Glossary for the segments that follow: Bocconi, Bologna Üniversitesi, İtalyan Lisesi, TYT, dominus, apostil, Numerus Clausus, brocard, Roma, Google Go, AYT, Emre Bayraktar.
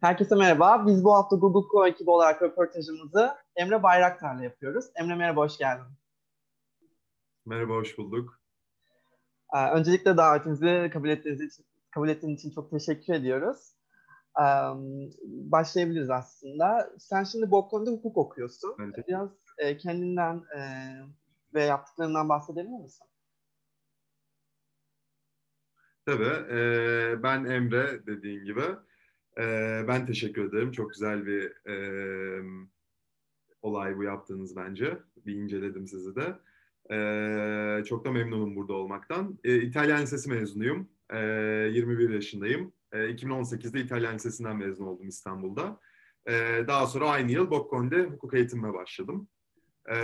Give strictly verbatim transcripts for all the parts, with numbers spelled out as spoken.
Herkese merhaba. Biz bu hafta Google Go ekibi olarak röportajımızı Emre Bayraktar'la yapıyoruz. Emre merhaba, hoş geldin. Merhaba, hoş bulduk. Ee, öncelikle davetimizi kabul ettiğiniz için, kabul ettiğiniz için çok teşekkür ediyoruz. Ee, başlayabiliriz aslında. Sen şimdi Bocconi'de hukuk okuyorsun. Evet. Biraz e, kendinden e, ve yaptıklarından bahsedebilir misin? Tabii. E, ben Emre, dediğin gibi. E, ben teşekkür ederim. Çok güzel bir e, olay bu yaptığınız bence. Bir inceledim sizi de. E, çok da memnunum burada olmaktan. E, İtalyan Lisesi mezunuyum. E, yirmi bir yaşındayım. E, iki bin on sekizde İtalyan Lisesi'nden mezun oldum İstanbul'da. E, daha sonra aynı yıl Bocconi'de hukuk eğitimime başladım. E,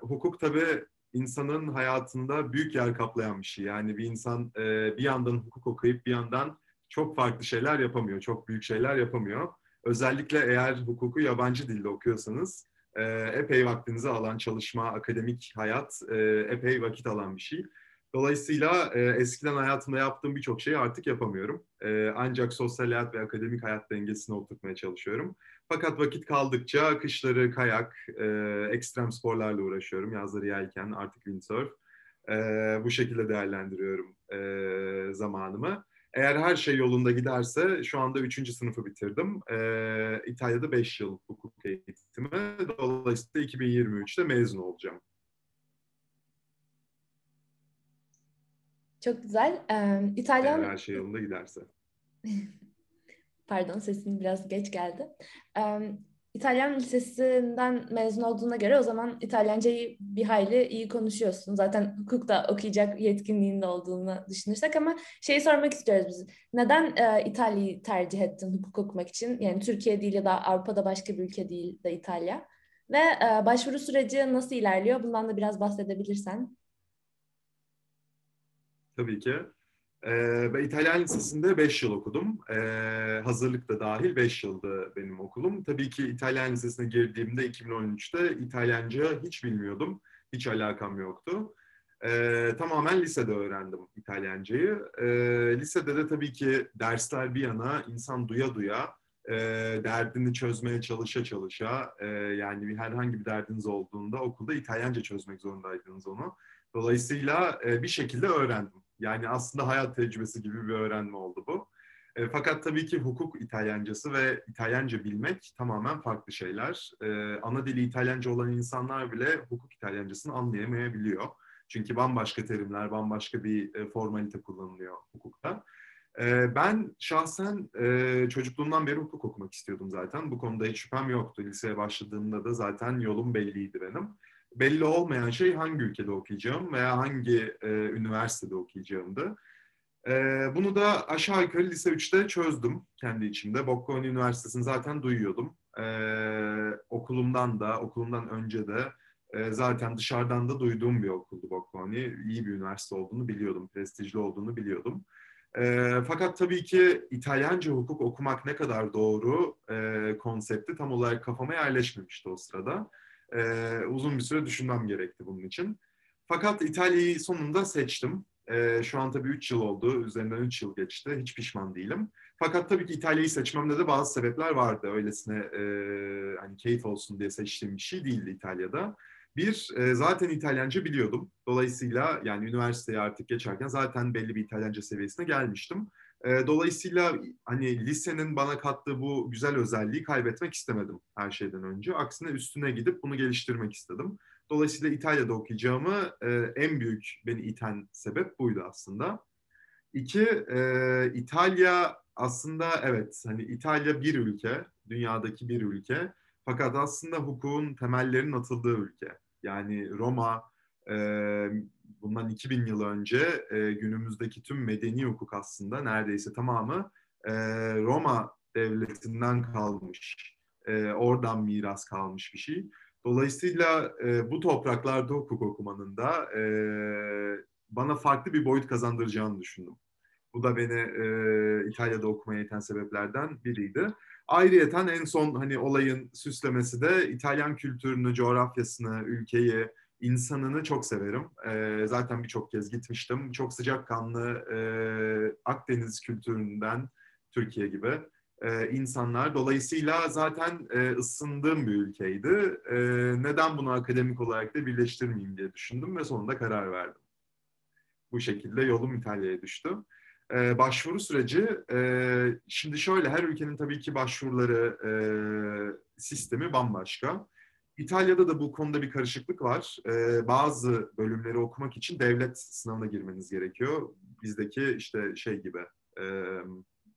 hukuk tabii insanın hayatında büyük yer kaplayan bir şey. Yani bir insan e, bir yandan hukuk okuyup bir yandan çok farklı şeyler yapamıyor, çok büyük şeyler yapamıyor. Özellikle eğer hukuku yabancı dilde okuyorsanız e, epey vaktinizi alan çalışma, akademik hayat e, epey vakit alan bir şey. Dolayısıyla e, eskiden hayatımda yaptığım birçok şeyi artık yapamıyorum. E, ancak sosyal hayat ve akademik hayat dengesini oturtmaya çalışıyorum. Fakat vakit kaldıkça kışları kayak, e, ekstrem sporlarla uğraşıyorum. Yazları yelken, artık windsurf. E, bu şekilde değerlendiriyorum e, zamanımı. Eğer her şey yolunda giderse şu anda üçüncü sınıfı bitirdim. Ee, İtalya'da beş yıl hukuk eğitimi. Dolayısıyla iki bin yirmi üçte mezun olacağım. Çok güzel. Ee, İtalyan... Eğer her şey yolunda giderse. Pardon, sesin biraz geç geldi. Ee, İtalyan Lisesi'nden mezun olduğuna göre o zaman İtalyancayı bir hayli iyi konuşuyorsun. Zaten hukuk da okuyacak yetkinliğin de olduğunu düşünürsek ama şeyi sormak istiyoruz biz. Neden e, İtalya'yı tercih ettin hukuk okumak için? Yani Türkiye değil ya da Avrupa'da başka bir ülke değil de İtalya. Ve e, başvuru süreci nasıl ilerliyor? Bundan da biraz bahsedebilirsen. Tabii ki. Ee, İtalyan Lisesi'nde beş yıl okudum. Ee, hazırlık da dahil beş yıldı benim okulum. Tabii ki İtalyan Lisesi'ne girdiğimde iki bin on üçte İtalyanca hiç bilmiyordum. Hiç alakam yoktu. Ee, tamamen lisede öğrendim İtalyancayı. Ee, lisede de tabii ki dersler bir yana insan duya duya e, derdini çözmeye çalışa çalışa e, yani herhangi bir derdiniz olduğunda okulda İtalyanca çözmek zorundaydınız onu. Dolayısıyla e, bir şekilde öğrendim. Yani aslında hayat tecrübesi gibi bir öğrenme oldu bu. E, fakat tabii ki hukuk İtalyancası ve İtalyanca bilmek tamamen farklı şeyler. E, ana dili İtalyanca olan insanlar bile hukuk İtalyancasını anlayamayabiliyor. Çünkü bambaşka terimler, bambaşka bir e, formalite kullanılıyor hukukta. E, ben şahsen e, çocukluğumdan beri hukuk okumak istiyordum zaten. Bu konuda hiç şüphem yoktu. Liseye başladığımda da zaten yolum belliydi benim. Belli olmayan şey hangi ülkede okuyacağım veya hangi e, üniversitede okuyacağımdı. E, bunu da aşağı yukarı lise üçte çözdüm kendi içimde. Bocconi Üniversitesi'ni zaten duyuyordum. E, okulumdan da, okulumdan önce de e, zaten dışarıdan da duyduğum bir okuldu Bocconi. İyi bir üniversite olduğunu biliyordum, prestijli olduğunu biliyordum. E, fakat tabii ki İtalyanca hukuk okumak ne kadar doğru e, konsepti tam olarak kafama yerleşmemişti o sırada. Ee, uzun bir süre düşünmem gerekti bunun için. Fakat İtalya'yı sonunda seçtim. Ee, şu an tabii üç yıl oldu. Üzerinden üç yıl geçti. Hiç pişman değilim. Fakat tabii ki İtalya'yı seçmemde de bazı sebepler vardı. Öylesine e, hani keyif olsun diye seçtiğim bir şey değildi İtalya'da. Bir, e, zaten İtalyanca biliyordum. Dolayısıyla yani üniversiteye artık geçerken zaten belli bir İtalyanca seviyesine gelmiştim. E, dolayısıyla hani lisenin bana kattığı bu güzel özelliği kaybetmek istemedim her şeyden önce. Aksine üstüne gidip bunu geliştirmek istedim. Dolayısıyla İtalya'da okuyacağımı e, en büyük beni iten sebep buydu aslında. İki, e, İtalya aslında evet hani İtalya bir ülke, dünyadaki bir ülke. Fakat aslında hukukun temellerinin atıldığı ülke. Yani Roma e, bundan iki bin yıl önce e, günümüzdeki tüm medeni hukuk aslında neredeyse tamamı e, Roma devletinden kalmış. E, oradan miras kalmış bir şey. Dolayısıyla e, bu topraklarda hukuk okumanın da e, bana farklı bir boyut kazandıracağını düşündüm. Bu da beni e, İtalya'da okumaya iten sebeplerden biriydi. Ayrıyeten en son hani olayın süslemesi de İtalyan kültürünü, coğrafyasını, ülkeyi, insanını çok severim. Ee, zaten birçok kez gitmiştim. Çok sıcakkanlı e, Akdeniz kültüründen Türkiye gibi e, insanlar. Dolayısıyla zaten e, ısındığım bir ülkeydi. E, neden bunu akademik olarak da birleştirmeyeyim diye düşündüm ve sonunda karar verdim. Bu şekilde yolum İtalya'ya düştü. E, başvuru süreci, e, şimdi şöyle, her ülkenin tabii ki başvuruları e, sistemi bambaşka. İtalya'da da bu konuda bir karışıklık var. Ee, bazı bölümleri okumak için devlet sınavına girmeniz gerekiyor. Bizdeki işte şey gibi, e,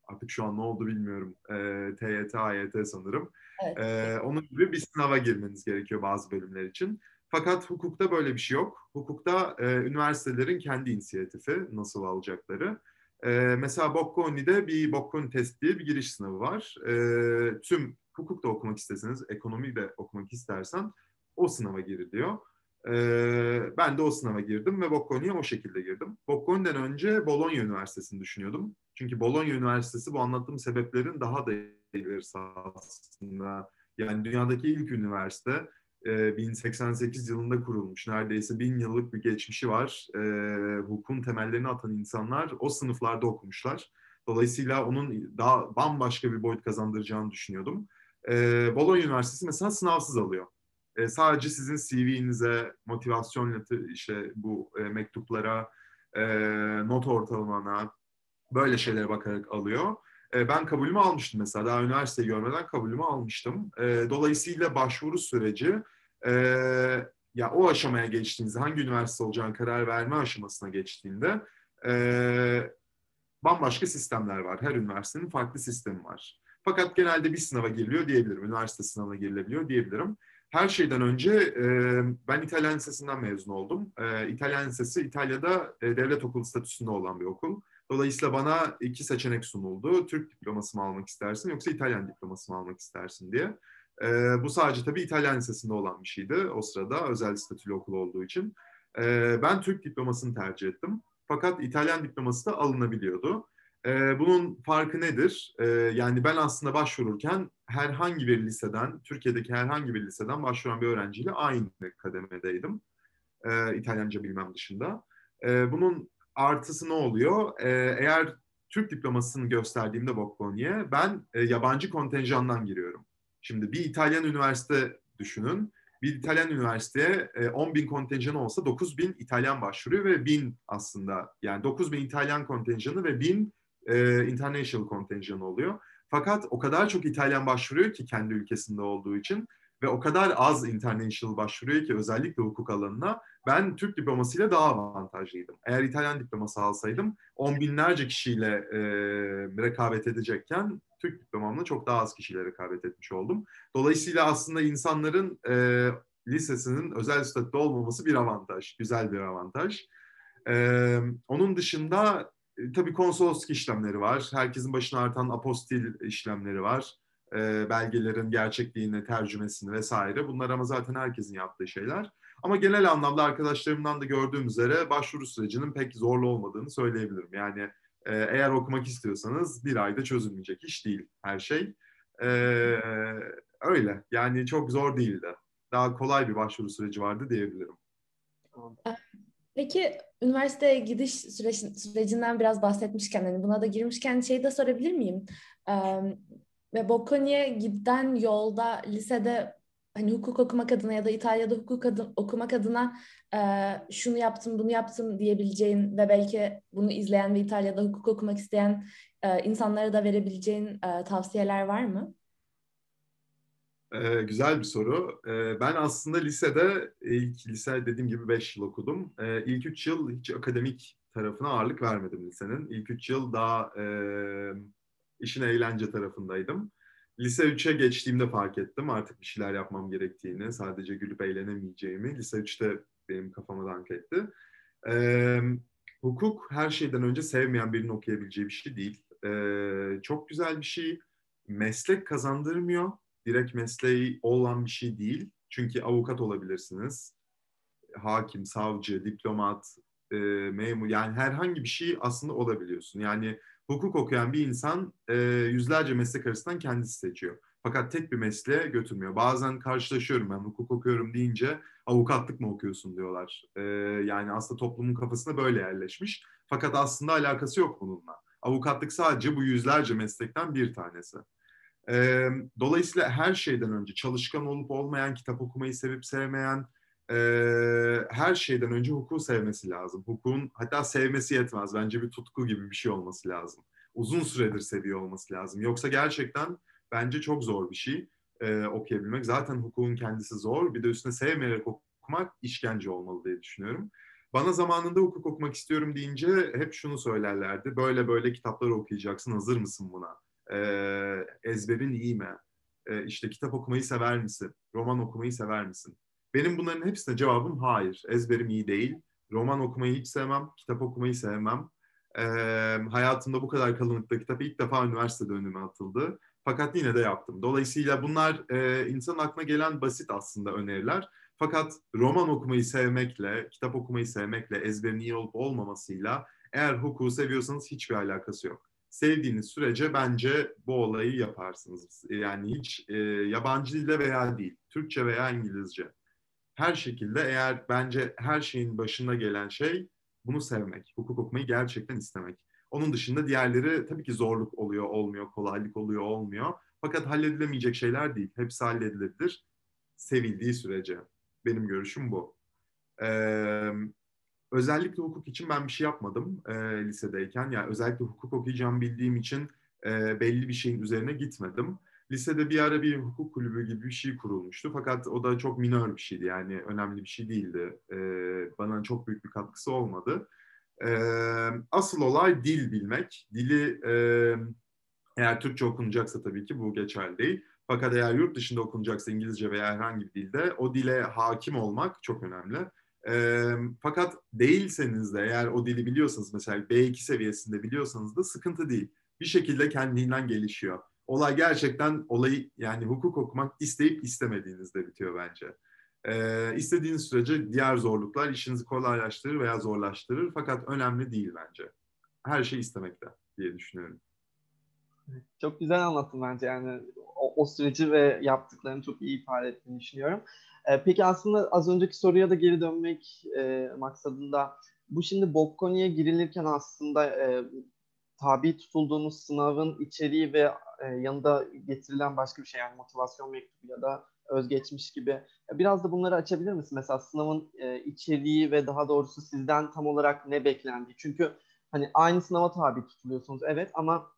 artık şu an ne oldu bilmiyorum, e, T Y T, A Y T sanırım. Evet. E, onun gibi bir sınava girmeniz gerekiyor bazı bölümler için. Fakat hukukta böyle bir şey yok. Hukukta e, üniversitelerin kendi inisiyatifi, nasıl alacakları. E, mesela Bocconi'de bir Bocconi test diye bir giriş sınavı var. E, tüm hukuk da okumak isteseniz, ekonomi de okumak istersen o sınava giriliyor. Ee, ben de o sınava girdim ve Bocconi'ye o şekilde girdim. Bocconi'den önce Bologna Üniversitesi'ni düşünüyordum. Çünkü Bologna Üniversitesi bu anlattığım sebeplerin daha da ilerisi aslında. Yani dünyadaki ilk üniversite e, bin seksen sekiz yılında kurulmuş. Neredeyse bin yıllık bir geçmişi var. E, hukukun temellerini atan insanlar o sınıflarda okumuşlar. Dolayısıyla onun daha bambaşka bir boyut kazandıracağını düşünüyordum. Ee, Bologna Üniversitesi mesela sınavsız alıyor. Ee, sadece sizin C V'nize, motivasyon işte bu e, mektuplara, e, not ortalamana, böyle şeylere bakarak alıyor. E, ben kabulümü almıştım mesela. Daha üniversiteyi görmeden kabulümü almıştım. E, dolayısıyla başvuru süreci, e, ya o aşamaya geçtiğinizde, hangi üniversite olacağına karar verme aşamasına geçtiğinde e, bambaşka sistemler var. Her üniversitenin farklı sistemi var. Fakat genelde bir sınava giriliyor diyebilirim. Üniversite sınavına girilebiliyor diyebilirim. Her şeyden önce e, ben İtalyan Lisesi'nden mezun oldum. E, İtalyan Lisesi İtalya'da e, devlet okulu statüsünde olan bir okul. Dolayısıyla bana iki seçenek sunuldu. Türk diploması mı almak istersin yoksa İtalyan diploması mı almak istersin diye. E, bu sadece tabii İtalyan Lisesi'nde olan bir şeydi. O sırada özel statülü okul olduğu için. E, ben Türk diplomasını tercih ettim. Fakat İtalyan diploması da alınabiliyordu. Ee, bunun farkı nedir? Ee, yani ben aslında başvururken herhangi bir liseden, Türkiye'deki herhangi bir liseden başvuran bir öğrenciyle aynı kademedeydim. Ee, İtalyanca bilmem dışında. Ee, bunun artısı ne oluyor? Ee, eğer Türk diplomasını gösterdiğimde Bocconi'ye, ben e, yabancı kontenjandan giriyorum. Şimdi bir İtalyan üniversite düşünün. Bir İtalyan üniversiteye on bin kontenjanı olsa dokuz bin İtalyan başvuruyor ve bin aslında, yani dokuz bin İtalyan kontenjanı ve bin e, international kontenjanı oluyor. Fakat o kadar çok İtalyan başvuruyor ki kendi ülkesinde olduğu için ve o kadar az international başvuruyor ki özellikle hukuk alanına, ben Türk diplomasıyla daha avantajlıydım. Eğer İtalyan diploması alsaydım on binlerce kişiyle e, rekabet edecekken Türk diplomamla çok daha az kişiyle rekabet etmiş oldum. Dolayısıyla aslında insanların e, lisesinin özel statüde olmaması bir avantaj, güzel bir avantaj. E, onun dışında e, tabii konsolosluk işlemleri var, herkesin başına artan apostil işlemleri var, e, belgelerin gerçekliğini, tercümesini vesaire. Bunlar ama zaten herkesin yaptığı şeyler. Ama genel anlamda arkadaşlarımdan da gördüğüm üzere başvuru sürecinin pek zorlu olmadığını söyleyebilirim. Yani eğer okumak istiyorsanız bir ayda çözülmeyecek iş değil her şey. Ee, öyle. Yani çok zor değildi. Daha kolay bir başvuru süreci vardı diyebilirim. Peki üniversiteye gidiş süreci, sürecinden biraz bahsetmişken, hani buna da girmişken şeyi de sorabilir miyim? Ee, ve Bocconi'ye giden yolda lisede hani hukuk okumak adına ya da İtalya'da hukuk adı, okumak adına e, şunu yaptım, bunu yaptım diyebileceğin ve belki bunu izleyen ve İtalya'da hukuk okumak isteyen e, insanlara da verebileceğin e, tavsiyeler var mı? Ee, güzel bir soru. Ee, ben aslında lisede, ilk lise dediğim gibi beş yıl okudum. Ee, ilk üç yıl hiç akademik tarafına ağırlık vermedim lisenin. İlk üç yıl daha e, işin eğlence tarafındaydım. Lise üçe geçtiğimde fark ettim artık bir şeyler yapmam gerektiğini, sadece gülüp eğlenemeyeceğimi. Lise üçte benim kafama dank etti. Ee, hukuk her şeyden önce sevmeyen birinin okuyabileceği bir şey değil. Ee, çok güzel bir şey. Meslek kazandırmıyor. Direkt mesleği olan bir şey değil. Çünkü avukat olabilirsiniz. Hakim, savcı, diplomat, e, memur, yani herhangi bir şey aslında olabiliyorsun. Yani hukuk okuyan bir insan e, yüzlerce meslek arasından kendisi seçiyor. Fakat tek bir mesleğe götürmüyor. Bazen karşılaşıyorum, ben hukuk okuyorum deyince avukatlık mı okuyorsun diyorlar. E, yani aslında toplumun kafasına böyle yerleşmiş. Fakat aslında alakası yok bununla. Avukatlık sadece bu yüzlerce meslekten bir tanesi. E, dolayısıyla her şeyden önce çalışkan olup olmayan, kitap okumayı sevip sevmeyen, e, her şeyden önce hukuku sevmesi lazım. Hukukun hatta sevmesi yetmez. Bence bir tutku gibi bir şey olması lazım. Uzun süredir seviyor olması lazım. Yoksa gerçekten bence çok zor bir şey e, okuyabilmek. Zaten hukukun kendisi zor. Bir de üstüne sevmeyerek okumak işkence olmalı diye düşünüyorum. Bana zamanında hukuk okumak istiyorum deyince hep şunu söylerlerdi. Böyle böyle kitapları okuyacaksın, hazır mısın buna? Ee, ezberin iyi mi? Ee, işte kitap okumayı sever misin? Roman okumayı sever misin? Benim bunların hepsine cevabım hayır. Ezberim iyi değil. Roman okumayı hiç sevmem. Kitap okumayı sevmem. Ee, hayatımda bu kadar kalınlıkta kitap ilk defa üniversitede önüme atıldı. Fakat yine de yaptım. Dolayısıyla bunlar e, insanın aklına gelen basit aslında öneriler. Fakat roman okumayı sevmekle, kitap okumayı sevmekle, ezberin iyi olup olmamasıyla eğer hukuku seviyorsanız hiçbir alakası yok. Sevdiğiniz sürece bence bu olayı yaparsınız. Yani hiç e, yabancı dilde veya değil, Türkçe veya İngilizce. Her şekilde eğer bence her şeyin başına gelen şey bunu sevmek, hukuk okumayı gerçekten istemek. Onun dışında diğerleri tabii ki zorluk oluyor, olmuyor, kolaylık oluyor, olmuyor. Fakat halledilemeyecek şeyler değil. Hepsi halledilebilir sevildiği sürece. Benim görüşüm bu. Ee, özellikle hukuk için ben bir şey yapmadım e, lisedeyken. Yani özellikle hukuk okuyacağımı bildiğim için e, belli bir şeyin üzerine gitmedim. Lisede bir ara bir hukuk kulübü gibi bir şey kurulmuştu. Fakat o da çok minör bir şeydi. Yani önemli bir şey değildi. E, bana çok büyük bir katkısı olmadı. E, asıl olay dil bilmek. Dili e, eğer Türkçe okunacaksa tabii ki bu geçerli değil. Fakat eğer yurt dışında okunacaksa İngilizce veya herhangi bir dilde o dile hakim olmak çok önemli. E, fakat değilseniz de eğer o dili biliyorsanız mesela B iki seviyesinde biliyorsanız da sıkıntı değil. Bir şekilde kendinden gelişiyor. Olay gerçekten olayı yani hukuk okumak isteyip istemediğinizde bitiyor bence. E, istediğiniz sürece diğer zorluklar işinizi kolaylaştırır veya zorlaştırır. Fakat önemli değil bence. Her şey istemekte diye düşünüyorum. Çok güzel anlattın bence yani o, o süreci ve yaptıklarını çok iyi ifade ettiğini düşünüyorum. Ee, peki aslında az önceki soruya da geri dönmek e, maksadında bu şimdi Bocconi'ye girilirken aslında e, tabi tutulduğunuz sınavın içeriği ve e, yanında getirilen başka bir şey yani motivasyon mektubu ya da özgeçmiş gibi biraz da bunları açabilir misin? Mesela sınavın e, içeriği ve daha doğrusu sizden tam olarak ne beklendiği çünkü hani aynı sınava tabi tutuluyorsunuz evet ama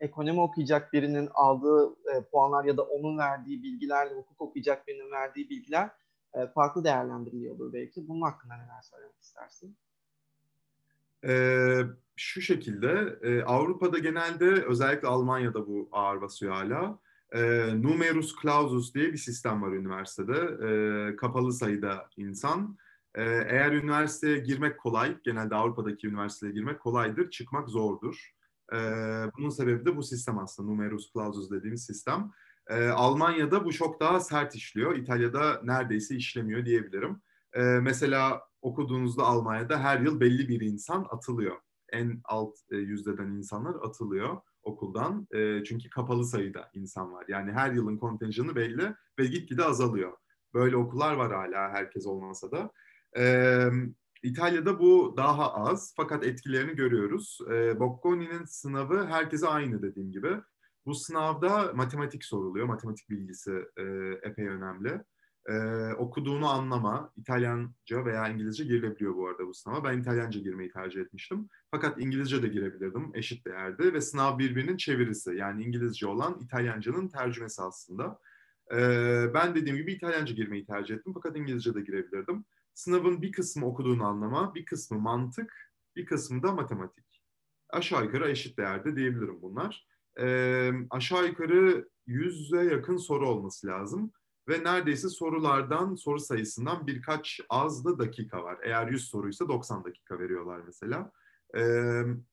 ekonomi okuyacak birinin aldığı e, puanlar ya da onun verdiği bilgilerle hukuk okuyacak birinin verdiği bilgiler e, farklı değerlendiriliyordur belki. Bunun hakkında neler söylemek istersin? Ee, şu şekilde e, Avrupa'da genelde özellikle Almanya'da bu ağır basıyor hala. E, Numerus Clausus diye bir sistem var üniversitede. E, kapalı sayıda insan. E, eğer üniversiteye girmek kolay, genelde Avrupa'daki üniversiteye girmek kolaydır, çıkmak zordur. Ee, bunun sebebi de bu sistem aslında. Numerus Clausus dediğimiz sistem. Ee, Almanya'da bu çok daha sert işliyor. İtalya'da neredeyse işlemiyor diyebilirim. Ee, mesela okuduğunuzda Almanya'da her yıl belli bir insan atılıyor. En alt e, yüzdeden insanlar atılıyor okuldan. E, çünkü kapalı sayıda insan var. Yani her yılın kontenjanı belli ve gitgide azalıyor. Böyle okullar var hala herkes olmasa da. Evet. İtalya'da bu daha az fakat etkilerini görüyoruz. E, Bocconi'nin sınavı herkese aynı dediğim gibi. Bu sınavda matematik soruluyor. Matematik bilgisi e, epey önemli. E, okuduğunu anlama, İtalyanca veya İngilizce girilebiliyor bu arada bu sınava. Ben İtalyanca girmeyi tercih etmiştim. Fakat İngilizce de girebilirdim eşit değerde ve sınav birbirinin çevirisi. Yani İngilizce olan İtalyancanın tercümesi aslında. E, ben dediğim gibi İtalyanca girmeyi tercih ettim fakat İngilizce de girebilirdim. Sınavın bir kısmı okuduğunu anlama, bir kısmı mantık, bir kısmı da matematik. Aşağı yukarı eşit değerde diyebilirim bunlar. E, aşağı yukarı yüze yakın soru olması lazım. Ve neredeyse sorulardan, soru sayısından birkaç az da dakika var. Eğer yüz soruysa doksan dakika veriyorlar mesela. E,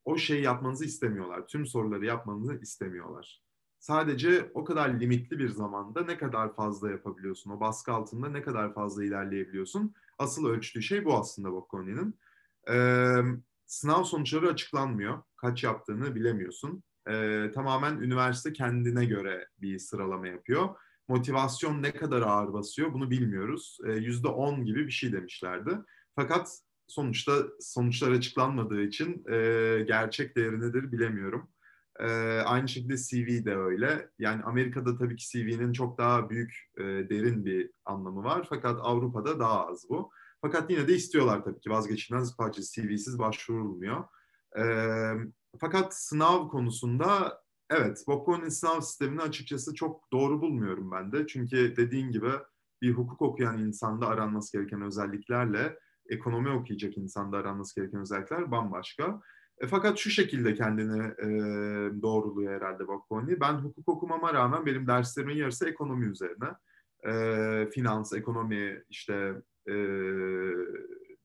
o şeyi yapmanızı istemiyorlar. Tüm soruları yapmanızı istemiyorlar. Sadece o kadar limitli bir zamanda ne kadar fazla yapabiliyorsun, o baskı altında ne kadar fazla ilerleyebiliyorsun. Asıl ölçtüğü şey bu aslında Bocconi'nin. Ee, sınav sonuçları açıklanmıyor. Kaç yaptığını bilemiyorsun. Ee, tamamen üniversite kendine göre bir sıralama yapıyor. Motivasyon ne kadar ağır basıyor bunu bilmiyoruz. Ee, yüzde on gibi bir şey demişlerdi. Fakat sonuçta sonuçlar açıklanmadığı için e, gerçek değeri nedir bilemiyorum. E, aynı şekilde C V de öyle. Yani Amerika'da tabii ki C V'nin çok daha büyük, e, derin bir anlamı var. Fakat Avrupa'da daha az bu. Fakat yine de istiyorlar tabii ki, vazgeçilmez parça, C V'siz başvurulmuyor. E, fakat sınav konusunda evet, Bocconi'nin sınav sistemini açıkçası çok doğru bulmuyorum ben de. Çünkü dediğin gibi bir hukuk okuyan insanda aranması gereken özelliklerle ekonomi okuyacak insanda aranması gereken özellikler bambaşka. E, fakat şu şekilde kendini e, doğruluyor herhalde Bocconi. Ben hukuk okumama rağmen benim derslerimin yarısı ekonomi üzerine. E, finans, ekonomi, işte e,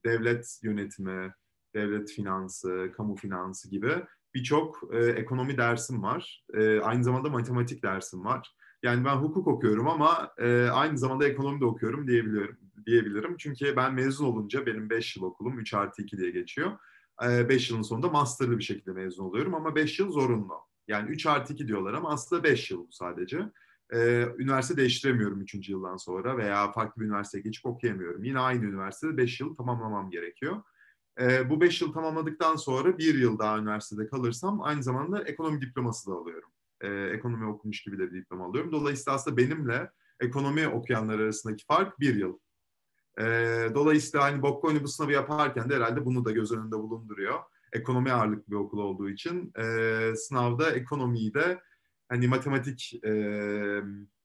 devlet yönetimi, devlet finansı, kamu finansı gibi birçok e, ekonomi dersim var. E, aynı zamanda matematik dersim var. Yani ben hukuk okuyorum ama e, aynı zamanda ekonomi de okuyorum diyebiliyorum. diyebilirim. Çünkü ben mezun olunca benim beş yıl okulum üç artı iki diye geçiyor. beş yılın sonunda masterlı bir şekilde mezun oluyorum ama beş yıl zorunlu. Yani üç artı iki diyorlar ama aslında beş yıl sadece. Üniversite değiştiremiyorum üçüncü yıldan sonra veya farklı bir üniversiteye geçip okuyamıyorum. Yine aynı üniversitede beş yıl tamamlamam gerekiyor. Bu beş yıl tamamladıktan sonra bir yıl daha üniversitede kalırsam aynı zamanda ekonomi diploması da alıyorum. Ekonomi okumuş gibi de bir diploma alıyorum. Dolayısıyla aslında benimle ekonomi okuyanlar arasındaki fark bir yıl. Ee, dolayısıyla hani Bocconi bu sınavı yaparken de herhalde bunu da göz önünde bulunduruyor. Ekonomi ağırlıklı bir okul olduğu için e, sınavda ekonomiyi de hani matematik e,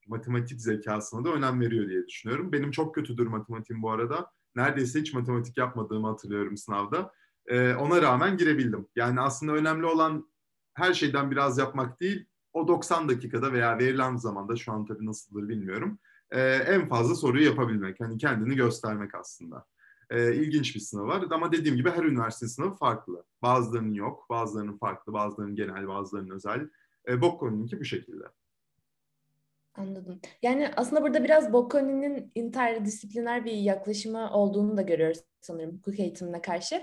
matematik zekasına da önem veriyor diye düşünüyorum. Benim çok kötüdür matematiğim bu arada. Neredeyse hiç matematik yapmadığımı hatırlıyorum sınavda. E, ona rağmen girebildim. Yani aslında önemli olan her şeyden biraz yapmak değil, o doksan dakikada veya verilen zamanda, şu an tabii nasıldır bilmiyorum, Ee, en fazla soruyu yapabilmek, hani kendini göstermek aslında. Ee, ilginç bir sınav var ama dediğim gibi her üniversite sınavı farklı. Bazılarının yok, bazılarının farklı, bazılarının genel, bazılarının özel. Ee, Bocconi'ninki bu şekilde. Anladım. Yani aslında burada biraz Bocconi'nin interdisipliner bir yaklaşımı olduğunu da görüyoruz sanırım hukuk eğitimine karşı.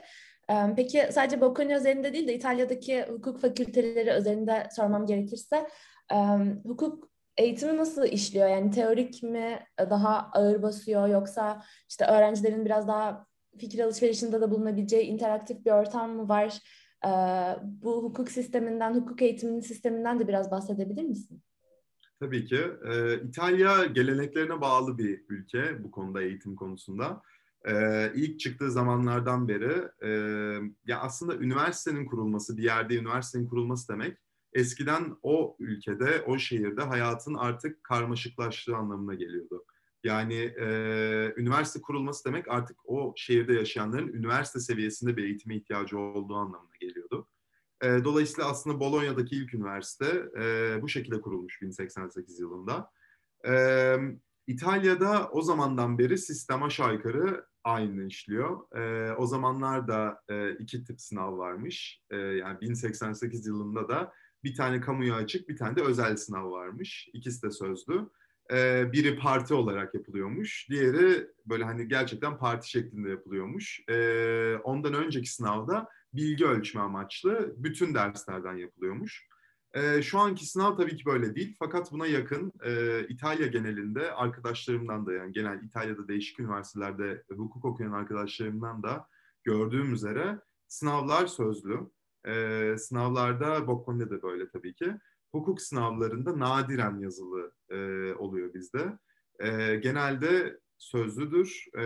Peki sadece Bocconi özelinde değil de İtalya'daki hukuk fakülteleri özelinde sormam gerekirse, hukuk eğitimi nasıl işliyor? Yani teorik mi daha ağır basıyor, yoksa işte öğrencilerin biraz daha fikir alışverişinde de bulunabileceği interaktif bir ortam mı var? Ee, bu hukuk sisteminden, hukuk eğitiminin sisteminden de biraz bahsedebilir misin? Tabii ki. Ee, İtalya geleneklerine bağlı bir ülke bu konuda, eğitim konusunda. Ee, ilk çıktığı zamanlardan beri e, ya aslında üniversitenin kurulması, bir yerde üniversitenin kurulması demek, eskiden o ülkede, o şehirde hayatın artık karmaşıklaştığı anlamına geliyordu. Yani e, üniversite kurulması demek artık o şehirde yaşayanların üniversite seviyesinde bir eğitime ihtiyacı olduğu anlamına geliyordu. E, dolayısıyla aslında Bologna'daki ilk üniversite e, bu şekilde kurulmuş bin seksen sekiz yılında. E, İtalya'da o zamandan beri sistem aşağı yukarı aynı işliyor. E, o zamanlar da e, iki tip sınav varmış. E, yani bin seksen sekiz yılında da bir tane kamuya açık, bir tane de özel sınav varmış. İkisi de sözlü. Ee, biri parti olarak yapılıyormuş. Diğeri böyle hani gerçekten parti şeklinde yapılıyormuş. Ee, ondan önceki sınavda bilgi ölçme amaçlı bütün derslerden yapılıyormuş. Ee, şu anki sınav tabii ki böyle değil. Fakat buna yakın e, İtalya genelinde arkadaşlarımdan da, yani genel İtalya'da değişik üniversitelerde hukuk okuyan arkadaşlarımdan da gördüğüm üzere sınavlar sözlü. Ee, sınavlarda, Bocconi'de de böyle tabii ki, hukuk sınavlarında nadiren yazılı e, oluyor bizde. E, genelde sözlüdür. E,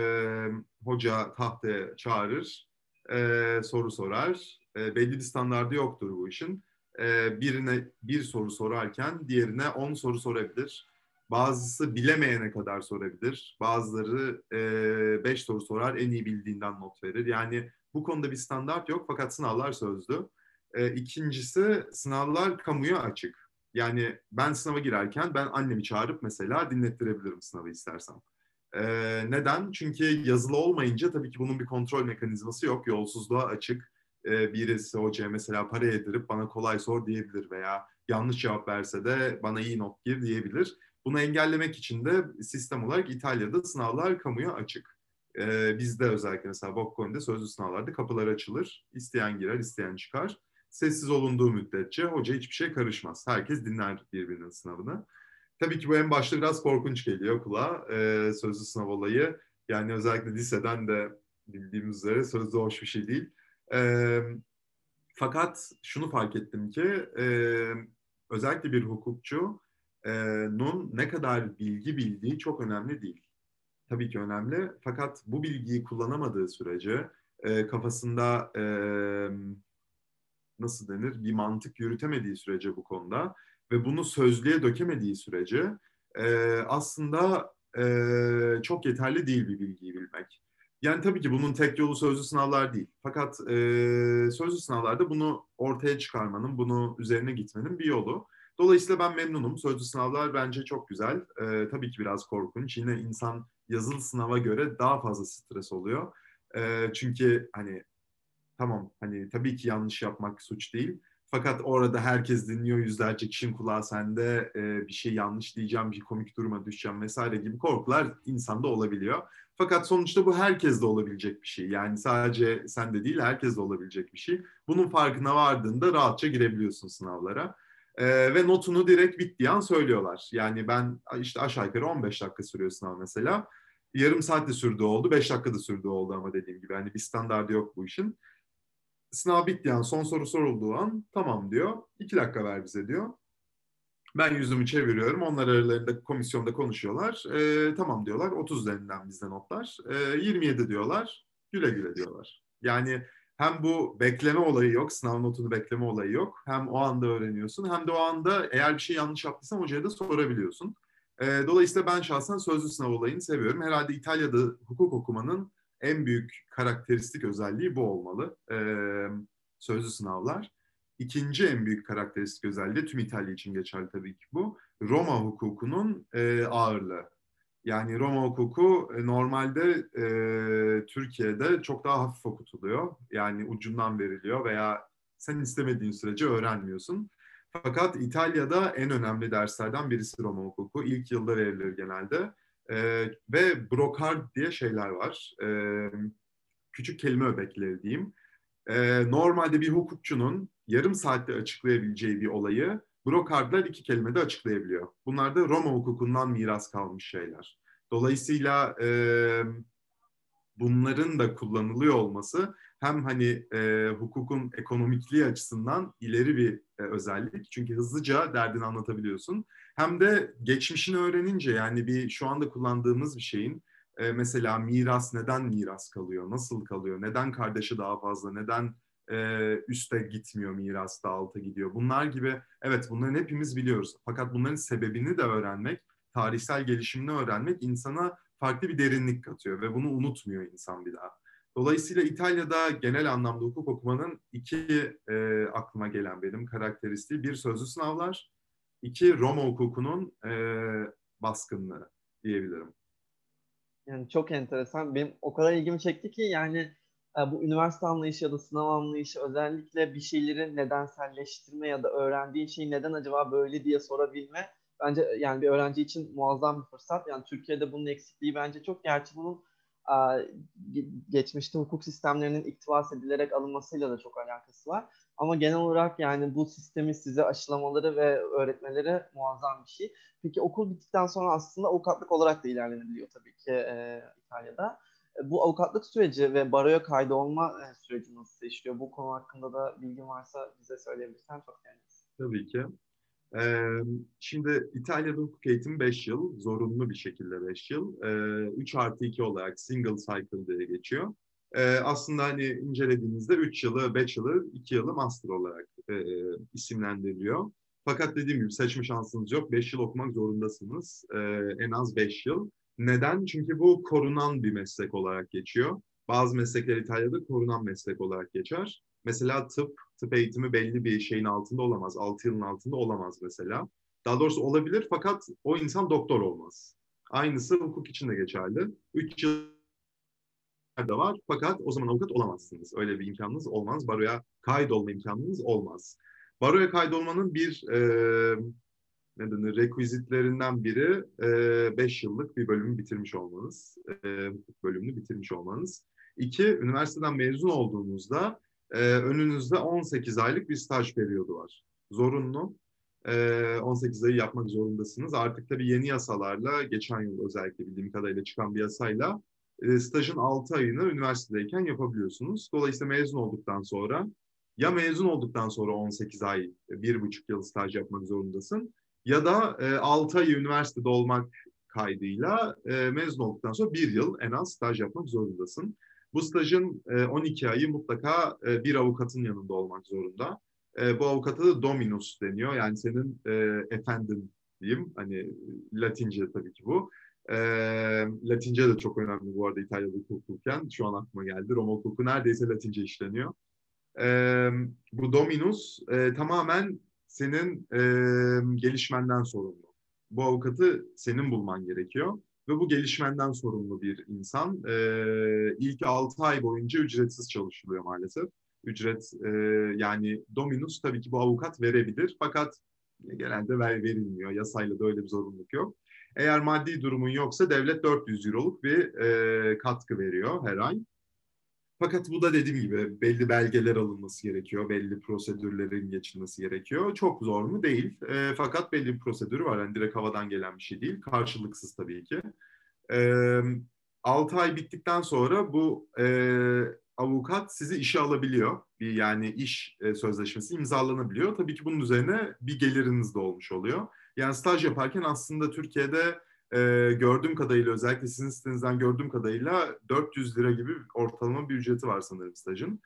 hoca tahtaya çağırır, e, soru sorar. E, belli bir standardı yoktur bu işin. E, birine bir soru sorarken diğerine on soru sorabilir. Bazısı bilemeyene kadar sorabilir. Bazıları e, beş soru sorar, en iyi bildiğinden not verir. Yani bu konuda bir standart yok, fakat sınavlar sözlü. E, ikincisi, sınavlar kamuya açık. Yani ben sınava girerken ben annemi çağırıp mesela dinlettirebilirim sınavı istersem. E, neden? Çünkü yazılı olmayınca tabii ki bunun bir kontrol mekanizması yok. Yolsuzluğa açık. E, birisi hocaya mesela para yedirip bana kolay sor diyebilir veya yanlış cevap verse de bana iyi not gir diyebilir. Bunu engellemek için de sistem olarak İtalya'da sınavlar kamuya açık. Ee, bizde özellikle mesela Bocconi'de sözlü sınavlarda kapılar açılır. İsteyen girer, isteyen çıkar. Sessiz olunduğu müddetçe hoca hiçbir şey karışmaz. Herkes dinler birbirinin sınavını. Tabii ki bu en başta biraz korkunç geliyor kulağa. Ee, sözlü sınav olayı. Yani özellikle liseden de bildiğimiz üzere sözde hoş bir şey değil. E, fakat şunu fark ettim ki e, özellikle bir hukukçunun ne kadar bilgi bildiği çok önemli değil. Tabii ki önemli. Fakat bu bilgiyi kullanamadığı sürece e, kafasında e, nasıl denir bir mantık yürütemediği sürece bu konuda ve bunu sözlüğe dökemediği sürece e, aslında e, çok yeterli değil bir bilgiyi bilmek. Yani tabii ki bunun tek yolu sözlü sınavlar değil. Fakat e, sözlü sınavlarda bunu ortaya çıkarmanın, bunu üzerine gitmenin bir yolu. Dolayısıyla ben memnunum. Sözlü sınavlar bence çok güzel. E, tabii ki biraz korkunç. Yine insan yazılı sınava göre daha fazla stres oluyor. E, çünkü hani tamam hani tabii ki yanlış yapmak suç değil. Fakat orada herkes dinliyor, yüzlerce kişinin kulağı sende, e, bir şey yanlış diyeceğim, bir komik duruma düşeceğim vesaire gibi korkular insanda olabiliyor. Fakat sonuçta bu herkes de olabilecek bir şey. Yani sadece sende değil, herkes de olabilecek bir şey. Bunun farkına vardığında rahatça girebiliyorsun sınavlara. E, ve notunu direkt bittiği an söylüyorlar. Yani ben işte aşağı yukarı on beş dakika sürüyor sınav mesela. Yarım saatte sürdüğü oldu, beş dakikada sürdüğü oldu ama dediğim gibi. Hani bir standardı yok bu işin. Sınav bittiği an, son soru sorulduğu an tamam diyor. İki dakika ver bize diyor. Ben yüzümü çeviriyorum. Onlar aralarında komisyonda konuşuyorlar. Ee, tamam diyorlar. otuz üzerinden bizde notlar. Ee, yirmi yedi diyorlar. Güle güle diyorlar. Yani hem bu bekleme olayı yok. Sınav notunu bekleme olayı yok. Hem o anda öğreniyorsun. Hem de o anda eğer bir şey yanlış yaptıysan hocaya da sorabiliyorsun. Ee, dolayısıyla ben şahsen sözlü sınav olayını seviyorum. Herhalde İtalya'da hukuk okumanın en büyük karakteristik özelliği bu olmalı. Ee, sözlü sınavlar. İkinci en büyük karakteristik özelliği, tüm İtalya için geçerli tabii ki bu, Roma hukukunun e, ağırlığı. Yani Roma hukuku e, normalde e, Türkiye'de çok daha hafif okutuluyor. Yani ucundan veriliyor veya sen istemediğin sürece öğrenmiyorsun. Fakat İtalya'da en önemli derslerden birisi Roma hukuku. İlk yılda verilir genelde. Ee, ve brocard diye şeyler var. Ee, küçük kelime öbekleri diyeyim. Ee, normalde bir hukukçunun yarım saatte açıklayabileceği bir olayı brocardlar iki kelimede açıklayabiliyor. Bunlar da Roma hukukundan miras kalmış şeyler. Dolayısıyla e, bunların da kullanılıyor olması hem hani e, hukukun ekonomikliği açısından ileri bir e, özellik. Çünkü hızlıca derdini anlatabiliyorsun. Hem de geçmişini öğrenince yani bir şu anda kullandığımız bir şeyin e, mesela miras neden miras kalıyor, nasıl kalıyor, neden kardeşi daha fazla, neden e, üste gitmiyor miras da alta gidiyor. Bunlar gibi evet bunların hepimiz biliyoruz. Fakat bunların sebebini de öğrenmek, tarihsel gelişimini öğrenmek insana farklı bir derinlik katıyor ve bunu unutmuyor insan bir daha. Dolayısıyla İtalya'da genel anlamda hukuk okumanın iki e, aklıma gelen benim karakteristiği bir sözlü sınavlar, İki, Roma hukukunun e, baskınlığı diyebilirim. Yani çok enteresan. Benim o kadar ilgimi çekti ki yani bu üniversite anlayışı ya da sınav anlayışı özellikle bir şeyleri nedenselleştirme ya da öğrendiğin şeyi neden acaba böyle diye sorabilme. Bence yani bir öğrenci için muazzam bir fırsat. Yani Türkiye'de bunun eksikliği bence çok. Gerçi bunun a, geçmişte hukuk sistemlerinin iktibas edilerek alınmasıyla da çok alakası var. Ama genel olarak yani bu sistemi size aşılamaları ve öğretmeleri muazzam bir şey. Peki okul bittikten sonra aslında avukatlık olarak da ilerlenebiliyor tabii ki e, İtalya'da. Bu avukatlık süreci ve baroya kaydolma süreci nasıl işliyor? Bu konu hakkında da bilgin varsa bize söyleyebilirsen çok sevinirim. Tabii ki. Ee, şimdi İtalya'da hukuk eğitimi beş yıl. Zorunlu bir şekilde beş yıl. Ee, üç artı iki olarak single cycle diye geçiyor. Ee, aslında hani incelediğinizde üç yılı, beş yılı, iki yılı master olarak e, isimlendiriliyor. Fakat dediğim gibi seçme şansınız yok. beş yıl okumak zorundasınız. Ee, en az beş yıl. Neden? Çünkü bu korunan bir meslek olarak geçiyor. Bazı meslekler İtalya'da korunan meslek olarak geçer. Mesela tıp, tıp eğitimi belli bir şeyin altında olamaz. altı yılın altında olamaz mesela. Daha doğrusu olabilir fakat o insan doktor olmaz. Aynısı hukuk için de geçerli. üç yıl da var fakat o zaman avukat olamazsınız. Öyle bir imkanınız olmaz. Baroya kaydolma imkanınız olmaz. Baroya kaydolmanın bir e, ne denir, requizitlerinden biri beş yıllık bir bölümü bitirmiş olmanız. E, hukuk bölümünü bitirmiş olmanız. İki, üniversiteden mezun olduğunuzda e, önünüzde on sekiz aylık bir staj periyodu var. Zorunlu. E, on sekiz ayı yapmak zorundasınız. Artık tabii yeni yasalarla, geçen yıl özellikle bildiğim kadarıyla çıkan bir yasayla e, stajın altı ayını üniversitedeyken yapabiliyorsunuz. Dolayısıyla mezun olduktan sonra, ya mezun olduktan sonra on sekiz ay, bir buçuk yıl staj yapmak zorundasın, ya da e, altı ay üniversitede olmak kaydıyla e, mezun olduktan sonra bir yıl en az staj yapmak zorundasın. Bu stajın e, on iki ayı mutlaka e, bir avukatın yanında olmak zorunda. E, bu avukata da dominus deniyor. Yani senin e, efendin diyeyim. Hani Latince tabii ki bu. E, Latince de çok önemli bu arada İtalya'da hukukken. Şu an aklıma geldi. Roma hukuku neredeyse Latince işleniyor. E, bu dominus e, tamamen senin e, gelişmenden sorumlu. Bu avukatı senin bulman gerekiyor. Ve bu gelişmenden sorumlu bir insan. E, ilk altı ay boyunca ücretsiz çalışılıyor maalesef. Ücret e, yani dominus tabii ki bu avukat verebilir fakat genelde ver, verilmiyor. Yasayla da öyle bir zorunluluk yok. Eğer maddi durumun yoksa devlet dört yüz euroluk bir e, katkı veriyor her ay. Fakat bu da dediğim gibi belli belgeler alınması gerekiyor. Belli prosedürlerin geçilmesi gerekiyor. Çok zor mu? Değil. E, fakat belli bir prosedürü var. Yani direkt havadan gelen bir şey değil. Karşılıksız tabii ki. E, altı ay bittikten sonra bu e, avukat sizi işe alabiliyor. Bir, yani iş e, sözleşmesi imzalanabiliyor. Tabii ki bunun üzerine bir geliriniz de olmuş oluyor. Yani staj yaparken aslında Türkiye'de Ee, gördüğüm kadarıyla, özellikle sizin sitenizden gördüğüm kadarıyla dört yüz lira gibi ortalama bir ücreti var sanırım stajın.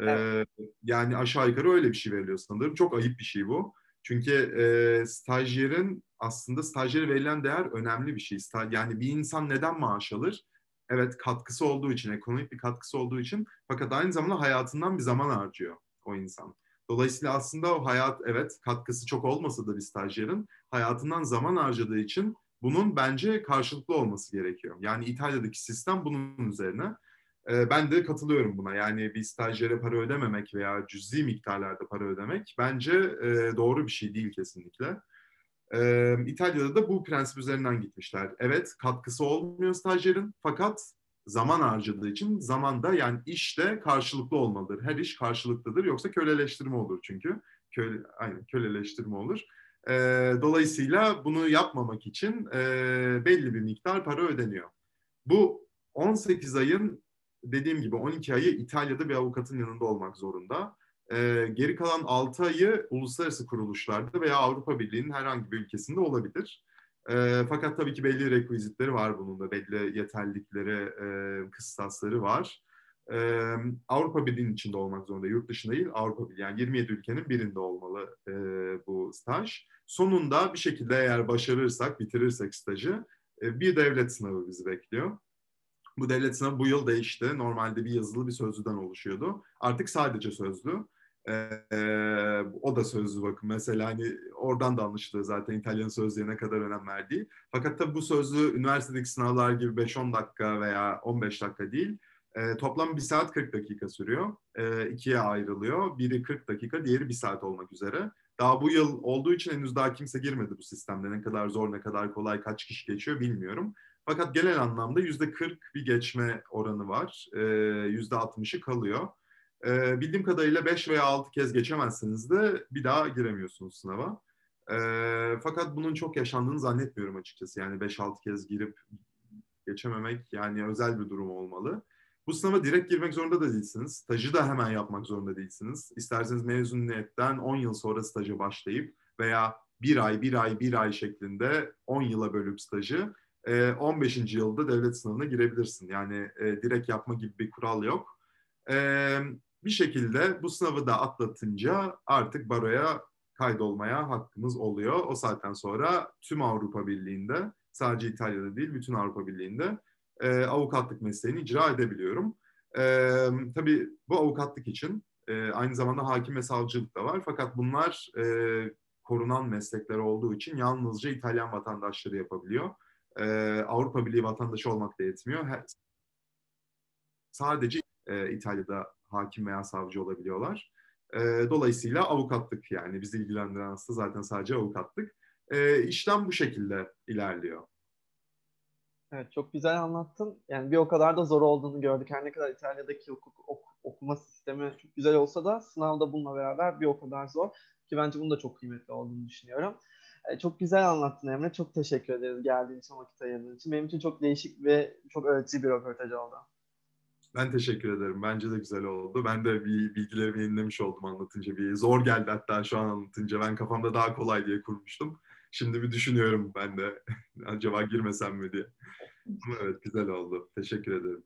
Ee, evet. Yani aşağı yukarı öyle bir şey veriliyor sanırım. Çok ayıp bir şey bu. Çünkü e, stajyerin aslında stajyere verilen değer önemli bir şey. Staj, yani bir insan neden maaş alır? Evet, katkısı olduğu için, ekonomik bir katkısı olduğu için. Fakat aynı zamanda hayatından bir zaman harcıyor o insan. Dolayısıyla aslında o hayat, evet katkısı çok olmasa da bir stajyerin hayatından zaman harcadığı için bunun bence karşılıklı olması gerekiyor. Yani İtalya'daki sistem bunun üzerine. Ee, ben de katılıyorum buna. Yani bir stajyere para ödememek veya cüzi miktarlarda para ödemek bence e, doğru bir şey değil kesinlikle. Ee, İtalya'da da bu prensip üzerinden gitmişler. Evet, katkısı olmuyor stajyerin fakat zaman harcadığı için zamanda, yani işte karşılıklı olmalıdır. Her iş karşılıklıdır, yoksa köleleştirme olur çünkü. Köle, aynen, köleleştirme olur. E, dolayısıyla bunu yapmamak için e, belli bir miktar para ödeniyor. Bu on sekiz ayın dediğim gibi on iki ayı İtalya'da bir avukatın yanında olmak zorunda. E, geri kalan altı ayı uluslararası kuruluşlarda veya Avrupa Birliği'nin herhangi bir ülkesinde olabilir. E, fakat tabii ki belli rekvizitleri var bunun da, belli yeterlilikleri, e, kıstasları var. E, Avrupa Birliği'nin içinde olmak zorunda, yurt dışında değil, Avrupa Birliği, yani yirmi yedi ülkenin birinde olmalı e, bu staj. Sonunda bir şekilde eğer başarırsak, bitirirsek stajı, e, bir devlet sınavı bizi bekliyor. Bu devlet sınavı bu yıl değişti. Normalde bir yazılı bir sözlüden oluşuyordu. Artık sadece sözlü. E, e, o da sözlü, bakın mesela hani oradan da anlaşılıyor zaten İtalyan sözlüğüne kadar önem verdiği. Fakat tabii bu sözlü üniversitedeki sınavlar gibi beş on dakika veya on beş dakika değil. E, toplam bir saat kırk dakika sürüyor. E, ikiye ayrılıyor. Biri kırk dakika, diğeri bir saat olmak üzere. Daha bu yıl olduğu için henüz daha kimse girmedi bu sistemde. Ne kadar zor, ne kadar kolay, kaç kişi geçiyor bilmiyorum. Fakat genel anlamda yüzde kırk bir geçme oranı var. E, yüzde altmışı kalıyor. E, bildiğim kadarıyla beş veya altı kez geçemezseniz de bir daha giremiyorsunuz sınava. E, fakat bunun çok yaşandığını zannetmiyorum açıkçası. Yani beş altı kez girip geçememek yani özel bir durum olmalı. Bu sınava direkt girmek zorunda da değilsiniz. Stajı da hemen yapmak zorunda değilsiniz. İsterseniz mezuniyetten on yıl sonra staja başlayıp veya bir ay, bir ay, bir ay şeklinde on yıla bölüp stajı on beşinci yılda devlet sınavına girebilirsin. Yani direkt yapma gibi bir kural yok. Bir şekilde bu sınavı da atlatınca artık baroya kaydolmaya hakkımız oluyor. O saatten sonra tüm Avrupa Birliği'nde, sadece İtalya'da değil, bütün Avrupa Birliği'nde E, avukatlık mesleğini icra edebiliyorum. E, tabii bu avukatlık için e, aynı zamanda hakim ve savcılık da var. Fakat bunlar e, korunan meslekler olduğu için yalnızca İtalyan vatandaşları yapabiliyor. E, Avrupa Birliği vatandaşı olmak da yetmiyor. Her, sadece e, İtalya'da hakim veya savcı olabiliyorlar. E, dolayısıyla avukatlık, yani bizi ilgilendiren aslında zaten sadece avukatlık. E, işlem bu şekilde ilerliyor. Evet, çok güzel anlattın. Yani bir o kadar da zor olduğunu gördük. Her ne kadar İtalya'daki hukuk ok, okuma sistemi çok güzel olsa da sınavda bununla beraber bir o kadar zor. Ki bence bunun da çok kıymetli olduğunu düşünüyorum. Çok güzel anlattın Emre. Çok teşekkür ederiz geldiğin için, vakit ayırdığın için. Benim için çok değişik ve çok öğretici bir röportaj oldu. Ben teşekkür ederim. Bence de güzel oldu. Ben de bir bilgilerimi yenilemiş oldum anlatınca. Bir zor geldi hatta şu an anlatınca. Ben kafamda daha kolay diye kurmuştum. Şimdi bir düşünüyorum ben de. Acaba girmesem mi diye. Ama evet, güzel oldu. Teşekkür ederim.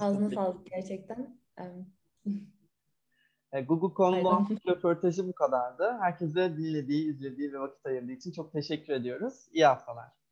Ağzına sağlık gerçekten. Google nokta com'dan röportajı bu kadardı. Herkese dinlediği, izlediği ve vakit ayırdığı için çok teşekkür ediyoruz. İyi haftalar.